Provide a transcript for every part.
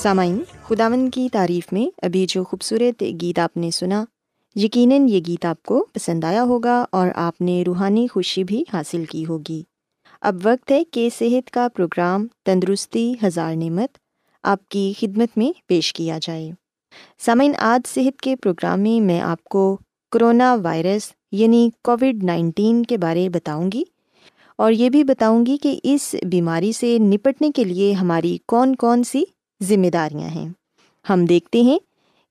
سامعین، خداوند کی تعریف میں ابھی جو خوبصورت گیت آپ نے سنا، یقیناً یہ گیت آپ کو پسند آیا ہوگا اور آپ نے روحانی خوشی بھی حاصل کی ہوگی۔ اب وقت ہے کہ صحت کا پروگرام تندرستی ہزار نعمت آپ کی خدمت میں پیش کیا جائے۔ سامعین، آج صحت کے پروگرام میں میں آپ کو کرونا وائرس یعنی کووڈ-19 کے بارے بتاؤں گی، اور یہ بھی بتاؤں گی کہ اس بیماری سے نپٹنے کے لیے ہماری کون کون سی ذمہ داریاں ہیں۔ ہم دیکھتے ہیں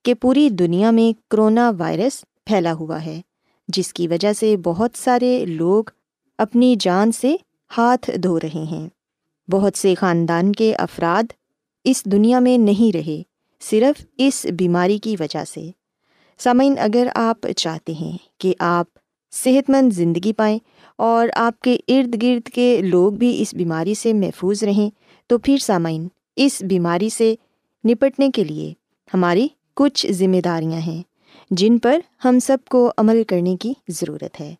کہ پوری دنیا میں کرونا وائرس پھیلا ہوا ہے، جس کی وجہ سے بہت سارے لوگ اپنی جان سے ہاتھ دھو رہے ہیں۔ بہت سے خاندان کے افراد اس دنیا میں نہیں رہے، صرف اس بیماری کی وجہ سے۔ سامعین، اگر آپ چاہتے ہیں کہ آپ صحت مند زندگی پائیں اور آپ کے ارد گرد کے لوگ بھی اس بیماری سے محفوظ رہیں، تو پھر سامعین، اس بیماری سے نپٹنے کے لیے ہماری کچھ ذمہ داریاں ہیں جن پر ہم سب کو عمل کرنے کی ضرورت ہے۔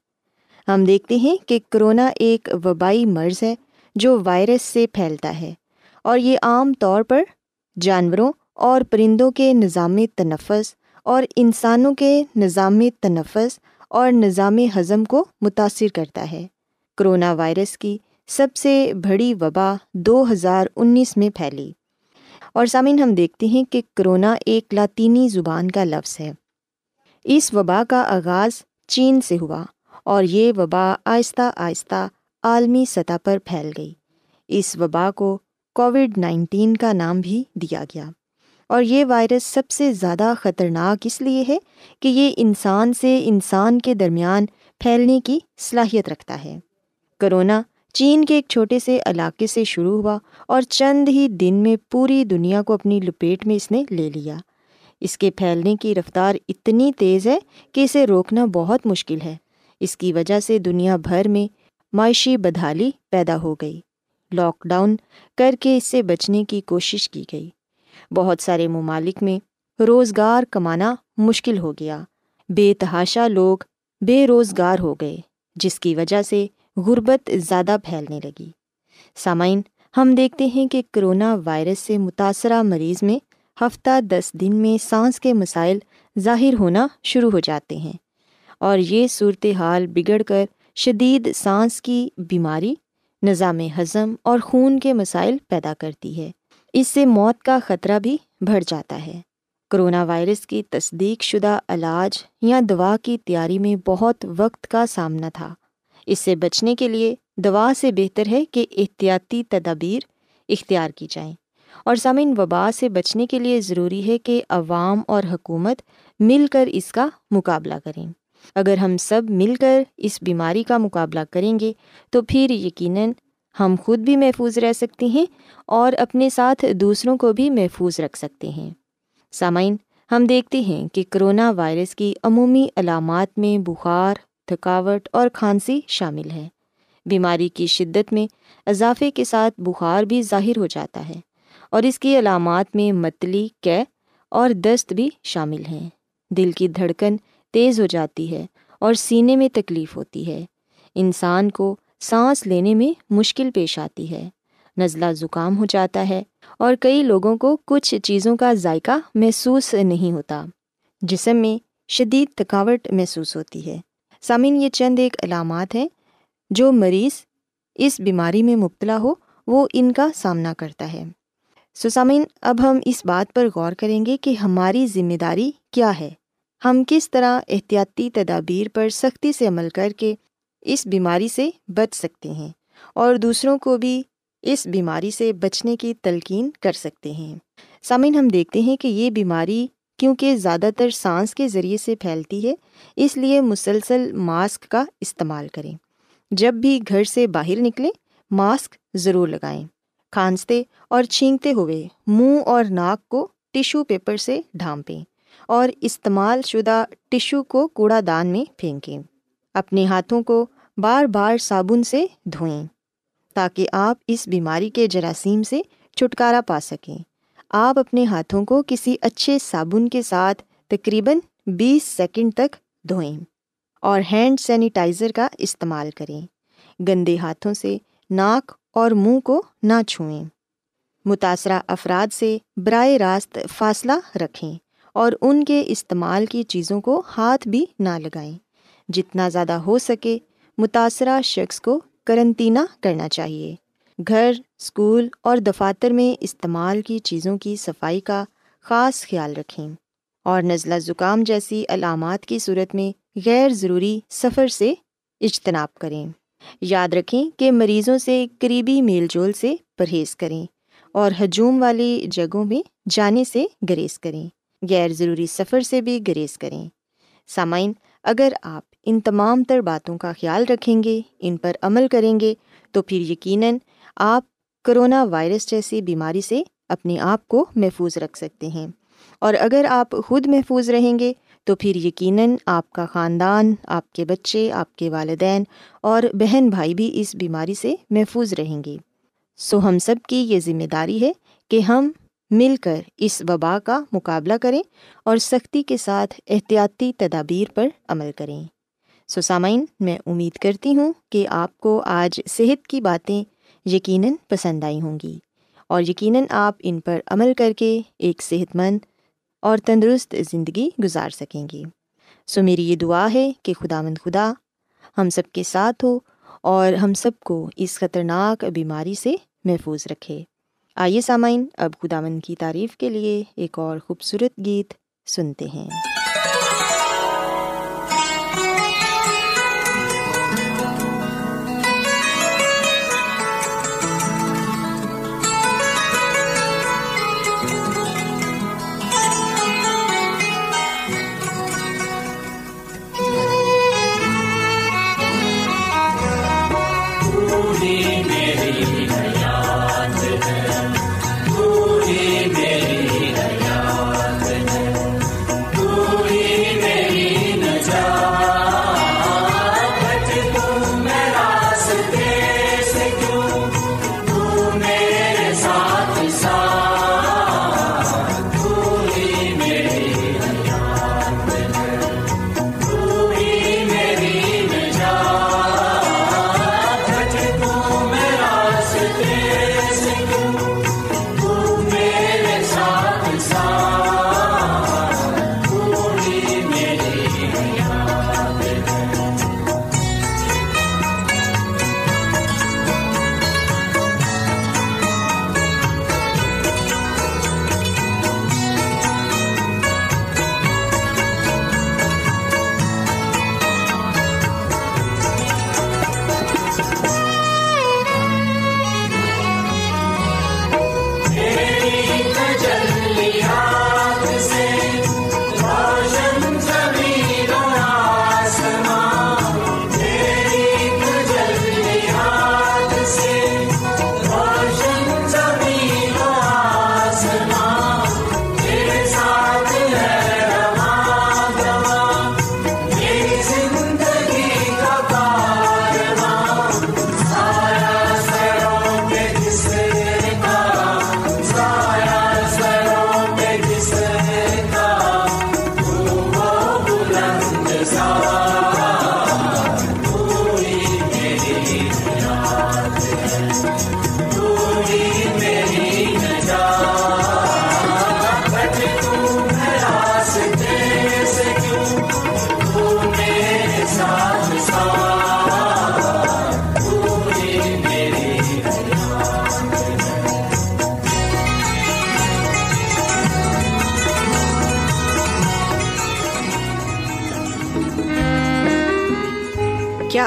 ہم دیکھتے ہیں کہ کرونا ایک وبائی مرض ہے جو وائرس سے پھیلتا ہے، اور یہ عام طور پر جانوروں اور پرندوں کے نظام تنفس اور انسانوں کے نظام تنفس اور نظام ہضم کو متاثر کرتا ہے۔ کرونا وائرس کی سب سے بڑی وبا 2019 میں پھیلی، اور سامعین ہم دیکھتے ہیں کہ کرونا ایک لاطینی زبان کا لفظ ہے۔ اس وبا کا آغاز چین سے ہوا، اور یہ وبا آہستہ آہستہ عالمی سطح پر پھیل گئی۔ اس وبا کو کووڈ-19 کا نام بھی دیا گیا، اور یہ وائرس سب سے زیادہ خطرناک اس لیے ہے کہ یہ انسان سے انسان کے درمیان پھیلنے کی صلاحیت رکھتا ہے۔ کرونا چین کے ایک چھوٹے سے علاقے سے شروع ہوا، اور چند ہی دن میں پوری دنیا کو اپنی لپیٹ میں اس نے لے لیا۔ اس کے پھیلنے کی رفتار اتنی تیز ہے کہ اسے روکنا بہت مشکل ہے۔ اس کی وجہ سے دنیا بھر میں معاشی بدحالی پیدا ہو گئی۔ لاک ڈاؤن کر کے اس سے بچنے کی کوشش کی گئی۔ بہت سارے ممالک میں روزگار کمانا مشکل ہو گیا، بے تحاشا لوگ بے روزگار ہو گئے، جس کی وجہ سے غربت زیادہ پھیلنے لگی۔ سامعین، ہم دیکھتے ہیں کہ کرونا وائرس سے متاثرہ مریض میں ہفتہ 10 دن میں سانس کے مسائل ظاہر ہونا شروع ہو جاتے ہیں، اور یہ صورتحال بگڑ کر شدید سانس کی بیماری، نظام ہضم اور خون کے مسائل پیدا کرتی ہے۔ اس سے موت کا خطرہ بھی بڑھ جاتا ہے۔ کرونا وائرس کی تصدیق شدہ علاج یا دوا کی تیاری میں بہت وقت کا سامنا تھا۔ اس سے بچنے کے لیے دوا سے بہتر ہے کہ احتیاطی تدابیر اختیار کی جائیں، اور سامعین، وبا سے بچنے کے لیے ضروری ہے کہ عوام اور حکومت مل کر اس کا مقابلہ کریں۔ اگر ہم سب مل کر اس بیماری کا مقابلہ کریں گے تو پھر یقیناً ہم خود بھی محفوظ رہ سکتے ہیں اور اپنے ساتھ دوسروں کو بھی محفوظ رکھ سکتے ہیں۔ سامعین، ہم دیکھتے ہیں کہ کرونا وائرس کی عمومی علامات میں بخار، تھکاوٹ اور کھانسی شامل ہے۔ بیماری کی شدت میں اضافے کے ساتھ بخار بھی ظاہر ہو جاتا ہے، اور اس کی علامات میں متلی، قے اور دست بھی شامل ہیں۔ دل کی دھڑکن تیز ہو جاتی ہے اور سینے میں تکلیف ہوتی ہے۔ انسان کو سانس لینے میں مشکل پیش آتی ہے، نزلہ زکام ہو جاتا ہے، اور کئی لوگوں کو کچھ چیزوں کا ذائقہ محسوس نہیں ہوتا۔ جسم میں شدید تھکاوٹ محسوس ہوتی ہے۔ سامعین، یہ چند ایک علامات ہیں جو مریض اس بیماری میں مبتلا ہو وہ ان کا سامنا کرتا ہے۔ سامعین، اب ہم اس بات پر غور کریں گے کہ ہماری ذمہ داری کیا ہے، ہم کس طرح احتیاطی تدابیر پر سختی سے عمل کر کے اس بیماری سے بچ سکتے ہیں اور دوسروں کو بھی اس بیماری سے بچنے کی تلقین کر سکتے ہیں۔ سامعین، ہم دیکھتے ہیں کہ یہ بیماری کیونکہ زیادہ تر سانس کے ذریعے سے پھیلتی ہے، اس لیے مسلسل ماسک کا استعمال کریں۔ جب بھی گھر سے باہر نکلیں ماسک ضرور لگائیں۔ کھانستے اور چھینکتے ہوئے منہ اور ناک کو ٹشو پیپر سے ڈھانپیں اور استعمال شدہ ٹشو کو کوڑا دان میں پھینکیں۔ اپنے ہاتھوں کو بار بار صابن سے دھوئیں تاکہ آپ اس بیماری کے جراثیم سے چھٹکارا پا سکیں۔ آپ اپنے ہاتھوں کو کسی اچھے صابن کے ساتھ تقریباً 20 سیکنڈ تک دھوئیں اور ہینڈ سینیٹائزر کا استعمال کریں۔ گندے ہاتھوں سے ناک اور منہ کو نہ چھوئیں۔ متاثرہ افراد سے براہ راست فاصلہ رکھیں اور ان کے استعمال کی چیزوں کو ہاتھ بھی نہ لگائیں۔ جتنا زیادہ ہو سکے متاثرہ شخص کو قرنطینہ کرنا چاہیے۔ گھر، اسکول اور دفاتر میں استعمال کی چیزوں کی صفائی کا خاص خیال رکھیں، اور نزلہ زکام جیسی علامات کی صورت میں غیر ضروری سفر سے اجتناب کریں۔ یاد رکھیں کہ مریضوں سے قریبی میل جول سے پرہیز کریں اور ہجوم والی جگہوں میں جانے سے گریز کریں، غیر ضروری سفر سے بھی گریز کریں۔ سامعین، اگر آپ ان تمام تر باتوں کا خیال رکھیں گے، ان پر عمل کریں گے، تو پھر یقیناً آپ کرونا وائرس جیسی بیماری سے اپنے آپ کو محفوظ رکھ سکتے ہیں، اور اگر آپ خود محفوظ رہیں گے تو پھر یقیناً آپ کا خاندان، آپ کے بچے، آپ کے والدین اور بہن بھائی بھی اس بیماری سے محفوظ رہیں گے۔ سو ہم سب کی یہ ذمہ داری ہے کہ ہم مل کر اس وبا کا مقابلہ کریں اور سختی کے ساتھ احتیاطی تدابیر پر عمل کریں۔ سو سامعین، میں امید کرتی ہوں کہ آپ کو آج صحت کی باتیں یقیناً پسند آئی ہوں گی، اور یقیناً آپ ان پر عمل کر کے ایک صحت مند اور تندرست زندگی گزار سکیں گے۔ سو میری یہ دعا ہے کہ خداوند خدا ہم سب کے ساتھ ہو اور ہم سب کو اس خطرناک بیماری سے محفوظ رکھے۔ آئیے سامعین، اب خداوند کی تعریف کے لیے ایک اور خوبصورت گیت سنتے ہیں۔ کیا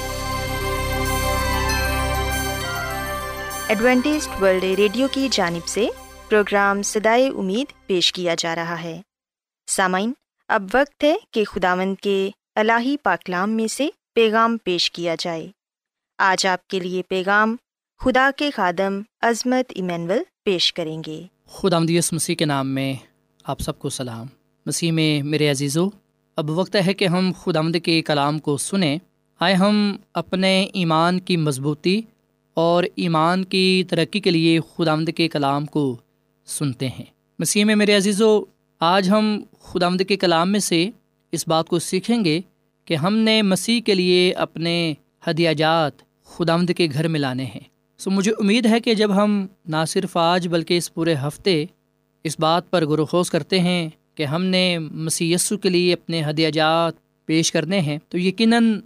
ایڈوینٹسٹ ورلڈ ریڈیو کی جانب سے پروگرام صدائے امید پیش کیا جا رہا ہے۔ سامعین، اب وقت ہے کہ خداوند کے الہی پاکلام میں سے پیغام پیش کیا جائے۔ آج آپ کے لیے پیغام خدا کے خادم عظمت ایمینول پیش کریں گے۔ خداوند یسوع مسیح کے نام میں آپ سب کو سلام۔ مسیح میں میرے عزیزو، اب وقت ہے کہ ہم خداوند کے کلام کو سنیں۔ آئے ہم اپنے ایمان کی مضبوطی اور ایمان کی ترقی کے لیے خداوند کے کلام کو سنتے ہیں۔ مسیح میں میرے عزیزو، آج ہم خداوند کے کلام میں سے اس بات کو سیکھیں گے کہ ہم نے مسیح کے لیے اپنے ہدیہ جات خداوند کے گھر میں لانے ہیں۔ سو مجھے امید ہے کہ جب ہم نہ صرف آج بلکہ اس پورے ہفتے اس بات پر غور و خوض کرتے ہیں کہ ہم نے مسیح یسوع کے لیے اپنے ہدیہ جات پیش کرنے ہیں، تو یقیناً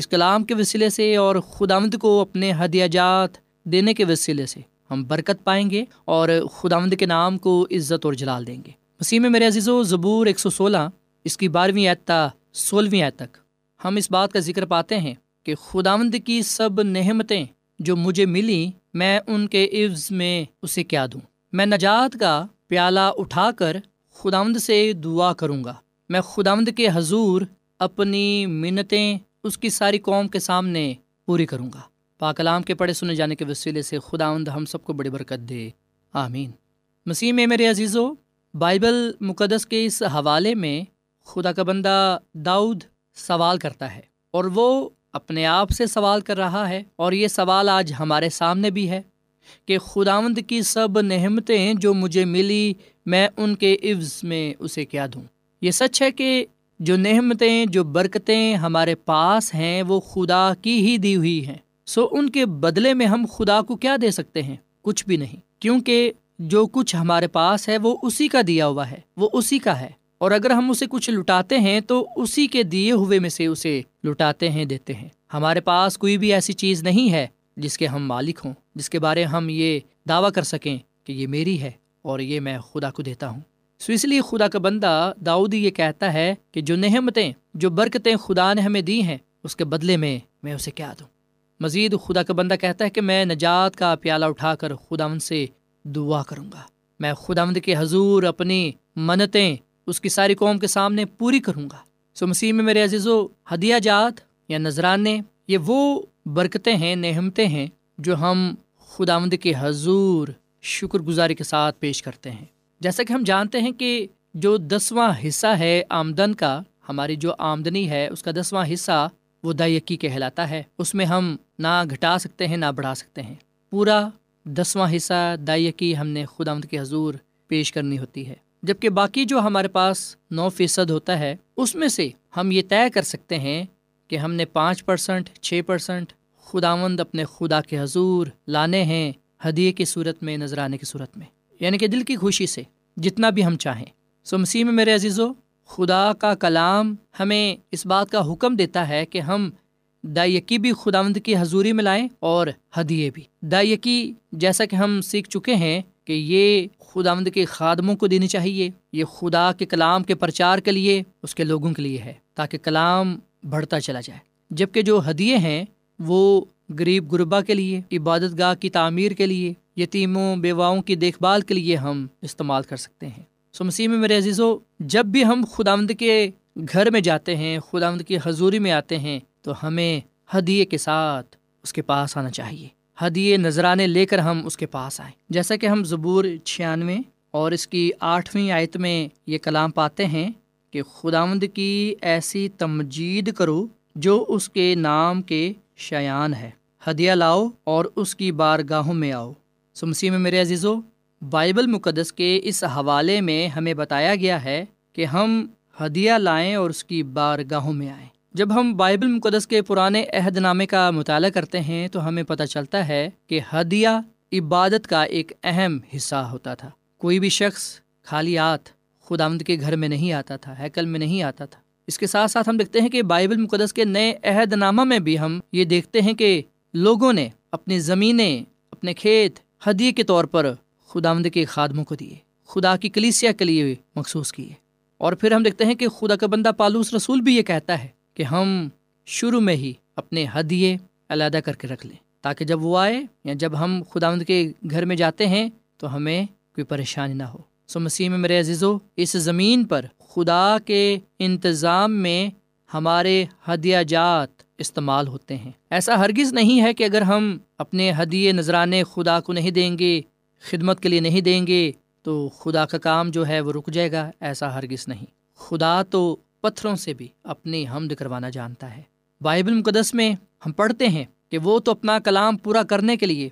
اس کلام کے وسیلے سے اور خداوند کو اپنے ہدیہ جات دینے کے وسیلے سے ہم برکت پائیں گے اور خداوند کے نام کو عزت اور جلال دیں گے۔ مسیح میں میرے عزیزو، زبور 116 اس کی 12ویں آیت تا 16ویں آیت تک ہم اس بات کا ذکر پاتے ہیں کہ خداوند کی سب نعمتیں جو مجھے ملی، میں ان کے عوض میں اسے کیا دوں؟ میں نجات کا پیالہ اٹھا کر خداوند سے دعا کروں گا، میں خداوند کے حضور اپنی منتیں اس کی ساری قوم کے سامنے پوری کروں گا۔ پاک کلام کے پڑھے سنے جانے کے وسیلے سے خداوند ہم سب کو بڑی برکت دے، آمین۔ مسیح میں میرے عزیزو، بائبل مقدس کے اس حوالے میں خدا کا بندہ داؤد سوال کرتا ہے، اور وہ اپنے آپ سے سوال کر رہا ہے، اور یہ سوال آج ہمارے سامنے بھی ہے کہ خداوند کی سب نعمتیں جو مجھے ملی، میں ان کے عوض میں اسے کیا دوں؟ یہ سچ ہے کہ جو نعمتیں، جو برکتیں ہمارے پاس ہیں، وہ خدا کی ہی دی ہوئی ہیں۔ سو ان کے بدلے میں ہم خدا کو کیا دے سکتے ہیں؟ کچھ بھی نہیں، کیونکہ جو کچھ ہمارے پاس ہے وہ اسی کا دیا ہوا ہے، وہ اسی کا ہے، اور اگر ہم اسے کچھ لٹاتے ہیں تو اسی کے دیے ہوئے میں سے اسے لٹاتے ہیں، دیتے ہیں۔ ہمارے پاس کوئی بھی ایسی چیز نہیں ہے جس کے ہم مالک ہوں، جس کے بارے ہم یہ دعویٰ کر سکیں کہ یہ میری ہے اور یہ میں خدا کو دیتا ہوں۔ سو اس لیے خدا کا بندہ داؤد یہ کہتا ہے کہ جو نعمتیں، جو برکتیں خدا نے ہمیں دی ہیں، اس کے بدلے میں اسے کیا دوں؟ مزید خدا کا بندہ کہتا ہے کہ میں نجات کا پیالہ اٹھا کر خداوند سے دعا کروں گا، میں خداوند کے حضور اپنی منتیں اس کی ساری قوم کے سامنے پوری کروں گا۔ سو مسیح میں میرے عزیزو، ہدیہ جات یا نذرانے، یہ وہ برکتیں ہیں، نعمتیں ہیں جو ہم خداوند کے حضور شکر گزاری کے ساتھ پیش کرتے ہیں۔ جیسا کہ ہم جانتے ہیں کہ جو 10واں حصہ ہے آمدن کا، ہماری جو آمدنی ہے اس کا 10واں حصہ وہ دایکی کہلاتا ہے، اس میں ہم نہ گھٹا سکتے ہیں نہ بڑھا سکتے ہیں۔ پورا 10واں حصہ دایکی ہم نے خداوند کے حضور پیش کرنی ہوتی ہے، جبکہ باقی جو ہمارے پاس 9% ہوتا ہے، اس میں سے ہم یہ طے کر سکتے ہیں کہ ہم نے 5%، 6% خداوند اپنے خدا کے حضور لانے ہیں، ہدیے کی صورت میں، نذرانے کی صورت میں، یعنی کہ دل کی خوشی سے جتنا بھی ہم چاہیں۔ سو مسیح میں میرے عزیزو، خدا کا کلام ہمیں اس بات کا حکم دیتا ہے کہ ہم دایکی بھی خداوند کی حضوری میں لائیں اور ہدیے بھی۔ دایکی، جیسا کہ ہم سیکھ چکے ہیں کہ یہ خداوند کے خادموں کو دینی چاہیے، یہ خدا کے کلام کے پرچار کے لیے، اس کے لوگوں کے لیے ہے، تاکہ کلام بڑھتا چلا جائے۔ جبکہ جو ہدیے ہیں وہ غریب غربا کے لیے، عبادت گاہ کی تعمیر کے لیے، یتیموں بیواؤں کی دیکھ بھال کے لیے ہم استعمال کر سکتے ہیں۔ سو مسیح میں میرے عزیزو، جب بھی ہم خداوند کے گھر میں جاتے ہیں، خداوند کی حضوری میں آتے ہیں، تو ہمیں ہدیے کے ساتھ اس کے پاس آنا چاہیے، ہدیے نذرانے لے کر ہم اس کے پاس آئیں۔ جیسا کہ ہم زبور 96 اور اس کی 8ویں آیت میں یہ کلام پاتے ہیں کہ خداوند کی ایسی تمجید کرو جو اس کے نام کے شایان ہے، ہدیہ لاؤ اور اس کی بارگاہوں میں آؤ۔ سو مسیح میں میرے عزیزو، بائبل مقدس کے اس حوالے میں ہمیں بتایا گیا ہے کہ ہم ہدیہ لائیں اور اس کی بارگاہوں میں آئیں۔ جب ہم بائبل مقدس کے پرانے عہد نامے کا مطالعہ کرتے ہیں تو ہمیں پتہ چلتا ہے کہ ہدیہ عبادت کا ایک اہم حصہ ہوتا تھا۔ کوئی بھی شخص خالی ہاتھ خداوند کے گھر میں نہیں آتا تھا، ہیکل میں نہیں آتا تھا۔ اس کے ساتھ ساتھ ہم دیکھتے ہیں کہ بائبل مقدس کے نئے عہد نامہ میں بھی ہم یہ دیکھتے ہیں کہ لوگوں نے اپنی زمینیں، اپنے کھیت ہدیے کے طور پر خداوند کے خادموں کو دیے، خدا کی کلیسیا کے لیے مخصوص کیے۔ اور پھر ہم دیکھتے ہیں کہ خدا کا بندہ پالوس رسول بھی یہ کہتا ہے کہ ہم شروع میں ہی اپنے ہدیے علیحدہ کر کے رکھ لیں تاکہ جب وہ آئے یا جب ہم خداوند کے گھر میں جاتے ہیں تو ہمیں کوئی پریشانی نہ ہو۔ سو مسیح میں میرے عزیزو، اس زمین پر خدا کے انتظام میں ہمارے ہدیہ جات استعمال ہوتے ہیں۔ ایسا ہرگز نہیں ہے کہ اگر ہم اپنے ہدیے نذرانے خدا کو نہیں دیں گے، خدمت کے لیے نہیں دیں گے، تو خدا کا کام جو ہے وہ رک جائے گا، ایسا ہرگز نہیں۔ خدا تو پتھروں سے بھی اپنی حمد کروانا جانتا ہے۔ بائبل مقدس میں ہم پڑھتے ہیں کہ وہ تو اپنا کلام پورا کرنے کے لیے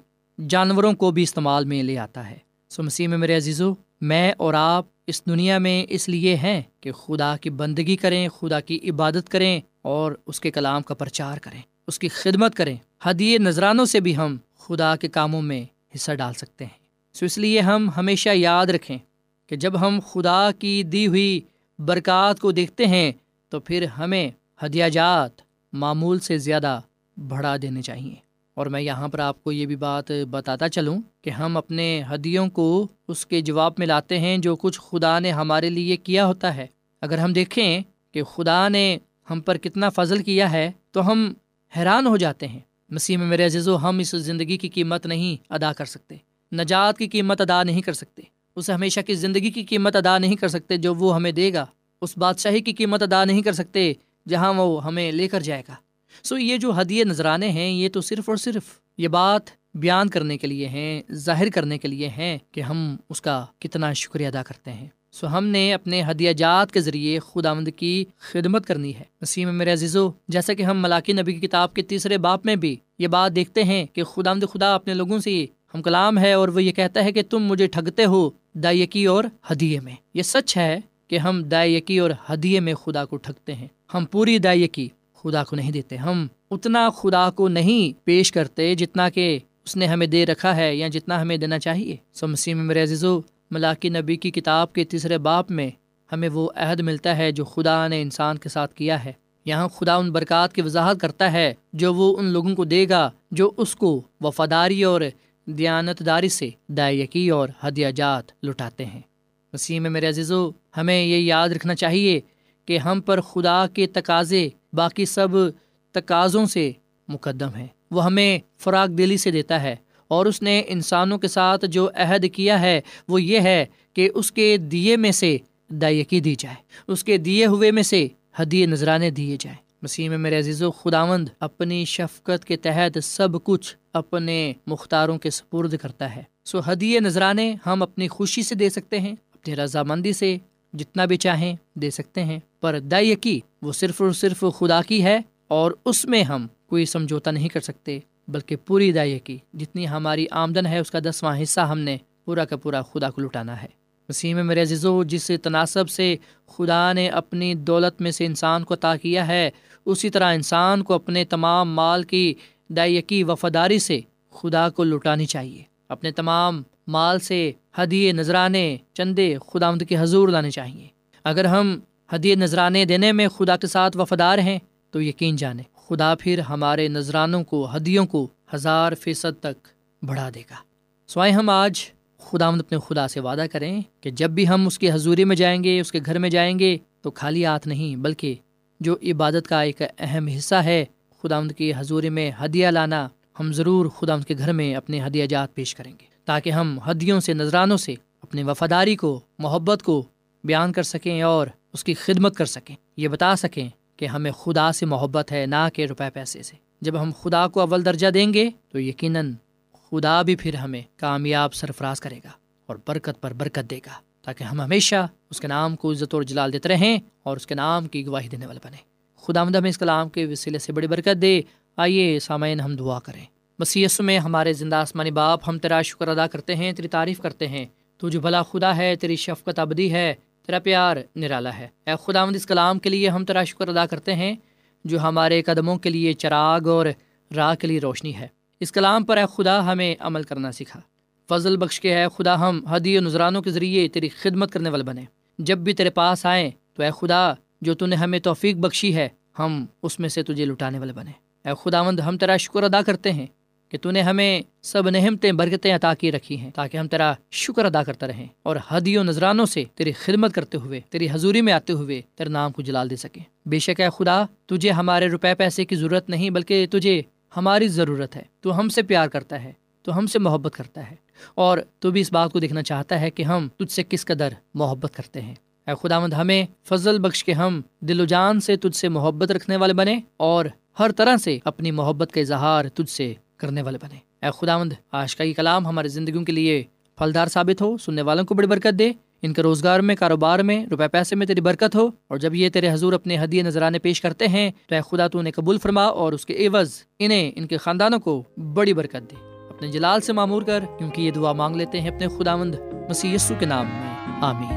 جانوروں کو بھی استعمال میں لے آتا ہے۔ سو مسیح میں میرے عزیزو، میں اور آپ اس دنیا میں اس لیے ہیں کہ خدا کی بندگی کریں، خدا کی عبادت کریں اور اس کے کلام کا پرچار کریں، اس کی خدمت کریں۔ ہدیے نذرانوں سے بھی ہم خدا کے کاموں میں حصہ ڈال سکتے ہیں۔ سو اس لیے ہم ہمیشہ یاد رکھیں کہ جب ہم خدا کی دی ہوئی برکات کو دیکھتے ہیں تو پھر ہمیں ہدیہ جات معمول سے زیادہ بڑھا دینے چاہیے۔ اور میں یہاں پر آپ کو یہ بھی بات بتاتا چلوں کہ ہم اپنے ہدیوں کو اس کے جواب میں لاتے ہیں جو کچھ خدا نے ہمارے لیے کیا ہوتا ہے۔ اگر ہم دیکھیں کہ خدا نے ہم پر کتنا فضل کیا ہے تو ہم حیران ہو جاتے ہیں۔ مسیح میں میرے عزیزو، ہم اس زندگی کی قیمت نہیں ادا کر سکتے، نجات کی قیمت ادا نہیں کر سکتے، اس ہمیشہ کی زندگی کی قیمت ادا نہیں کر سکتے جو وہ ہمیں دے گا، اس بادشاہی کی قیمت ادا نہیں کر سکتے جہاں وہ ہمیں لے کر جائے گا۔ سو یہ جو ہدیے نذرانے ہیں یہ تو صرف اور صرف یہ بات بیان کرنے کے لیے ہیں، ظاہر کرنے کے لیے ہیں کہ ہم اس کا کتنا شکریہ ادا کرتے ہیں۔ سو ہم نے اپنے ہدیہ جات کے ذریعے خداوند کی خدمت کرنی ہے۔ مسیح میں میرے عزیزو، جیسا کہ ہم ملاکی نبی کی کتاب کے 3 باب میں بھی یہ بات دیکھتے ہیں کہ خداوند خدا اپنے لوگوں سے ہم کلام ہے اور وہ یہ کہتا ہے کہ تم مجھے ٹھگتے ہو دائیکی اور ہدیے میں۔ یہ سچ ہے کہ ہم دائیکی اور ہدیے میں خدا کو ٹھگتے ہیں۔ ہم پوری دائیکی خدا کو نہیں دیتے، ہم اتنا خدا کو نہیں پیش کرتے جتنا کہ اس نے ہمیں دے رکھا ہے یا جتنا ہمیں دینا چاہیے۔ سو مسیح میں میرے عزیزو، ملاکی نبی کی کتاب کے 3 باب میں ہمیں وہ عہد ملتا ہے جو خدا نے انسان کے ساتھ کیا ہے۔ یہاں خدا ان برکات کی وضاحت کرتا ہے جو وہ ان لوگوں کو دے گا جو اس کو وفاداری اور دیانت داری سے دائیکی اور ہدیہ جات لٹاتے ہیں۔ مسیح میں میرے عزیزو، ہمیں یہ یاد رکھنا چاہیے کہ ہم پر خدا کے تقاضے باقی سب تقاضوں سے مقدم ہیں۔ وہ ہمیں فراغ دلی سے دیتا ہے اور اس نے انسانوں کے ساتھ جو عہد کیا ہے وہ یہ ہے کہ اس کے دیے میں سے دائیکی دی جائے، اس کے دیے ہوئے میں سے ہدیے نذرانے دیے جائیں۔ مسیح میں میرے عزیزو، خداوند اپنی شفقت کے تحت سب کچھ اپنے مختاروں کے سپرد کرتا ہے۔ سو ہدیے نذرانے ہم اپنی خوشی سے دے سکتے ہیں، اپنی رضامندی سے جتنا بھی چاہیں دے سکتے ہیں، پر دائیکی وہ صرف اور صرف خدا کی ہے اور اس میں ہم کوئی سمجھوتا نہیں کر سکتے، بلکہ پوری دائیکی جتنی ہماری آمدن ہے اس کا 10واں حصہ ہم نے پورا کا پورا خدا کو لٹانا ہے۔ مسیح میں میرے عزیزو، جس تناسب سے خدا نے اپنی دولت میں سے انسان کو عطا کیا ہے اسی طرح انسان کو اپنے تمام مال کی دائیکی وفاداری سے خدا کو لٹانی چاہیے، اپنے تمام مال سے ہدیے نذرانے چندے خداوند کے حضور لانے چاہیے۔ اگر ہم ہدیے نذرانے دینے میں خدا کے ساتھ وفادار ہیں تو یقین جانیں خدا پھر ہمارے نذرانوں کو، ہدیوں کو 1000% تک بڑھا دے گا۔ سوائے ہم آج خداوند اپنے خدا سے وعدہ کریں کہ جب بھی ہم اس کی حضوری میں جائیں گے، اس کے گھر میں جائیں گے، تو خالی ہاتھ نہیں بلکہ جو عبادت کا ایک اہم حصہ ہے خداوند کی حضوری میں ہدیہ لانا، ہم ضرور خداوند کے گھر میں اپنے ہدیہ جات پیش کریں گے تاکہ ہم ہدیوں سے، نذرانوں سے اپنی وفاداری کو، محبت کو بیان کر سکیں اور اس کی خدمت کر سکیں، یہ بتا سکیں کہ ہمیں خدا سے محبت ہے نہ کہ روپے پیسے سے۔ جب ہم خدا کو اول درجہ دیں گے تو یقیناً خدا بھی پھر ہمیں کامیاب سرفراز کرے گا اور برکت پر برکت دے گا تاکہ ہم ہمیشہ اس کے نام کو عزت اور جلال دیتے رہیں اور اس کے نام کی گواہی دینے والے بنیں۔ خداوند ہمیں اس کلام کے وسیلے سے بڑی برکت دے۔ آئیے سامعین ہم دعا کریں۔ مسیح یسوع میں ہمارے زندہ آسمانی باپ، ہم تیرا شکر ادا کرتے ہیں، تیری تعریف کرتے ہیں، تو جو بھلا خدا ہے، تیری شفقت ابدی ہے، تیرا پیار نرالا ہے۔ اے خداوند، اس کلام کے لیے ہم تیرا شکر ادا کرتے ہیں جو ہمارے قدموں کے لیے چراغ اور راہ کے لیے روشنی ہے۔ اس کلام پر اے خدا ہمیں عمل کرنا سکھا، فضل بخش کے اے خدا ہم ہدیے و نذرانوں کے ذریعے تیری خدمت کرنے والے بنیں۔ جب بھی تیرے پاس آئیں تو اے خدا جو تو نے ہمیں توفیق بخشی ہے، ہم اس میں سے تجھے لٹانے والے بنیں۔ اے خداوند ہم تیرا شکر ادا کرتے ہیں کہ تو نے ہمیں سب نعمتیں برکتیں عطا کی رکھی ہیں، تاکہ ہم تیرا شکر ادا کرتے رہیں اور ہدیوں نذرانوں سے تیری خدمت کرتے ہوئے، تیری حضوری میں آتے ہوئے تیرے نام کو جلال دے سکیں۔ بے شک اے خدا تجھے ہمارے روپے پیسے کی ضرورت نہیں، بلکہ تجھے ہماری ضرورت ہے۔ تو ہم سے پیار کرتا ہے، تو ہم سے محبت کرتا ہے، اور تو بھی اس بات کو دیکھنا چاہتا ہے کہ ہم تجھ سے کس قدر محبت کرتے ہیں۔ اے خداوند ہمیں فضل بخش کے ہم دل و جان سے تجھ سے محبت رکھنے والے بنے اور ہر طرح سے اپنی محبت کا اظہار تجھ سے کرنے والے بنے۔ اے خداوند آج کا یہ کلام ہماری زندگیوں کے لیے پھلدار ثابت ہو، سننے والوں کو بڑی برکت دے، ان کے روزگار میں، کاروبار میں، روپے پیسے میں تیری برکت ہو، اور جب یہ تیرے حضور اپنے ہدیے نذرانے پیش کرتے ہیں تو اے خدا تو انہیں قبول فرما اور اس کے عوض انہیں، ان کے خاندانوں کو بڑی برکت دے۔ اپنے جلال سے معمور کر، کیونکہ یہ دعا مانگ لیتے ہیں اپنے خداوند مسیح یسو کے نام میں، آمین۔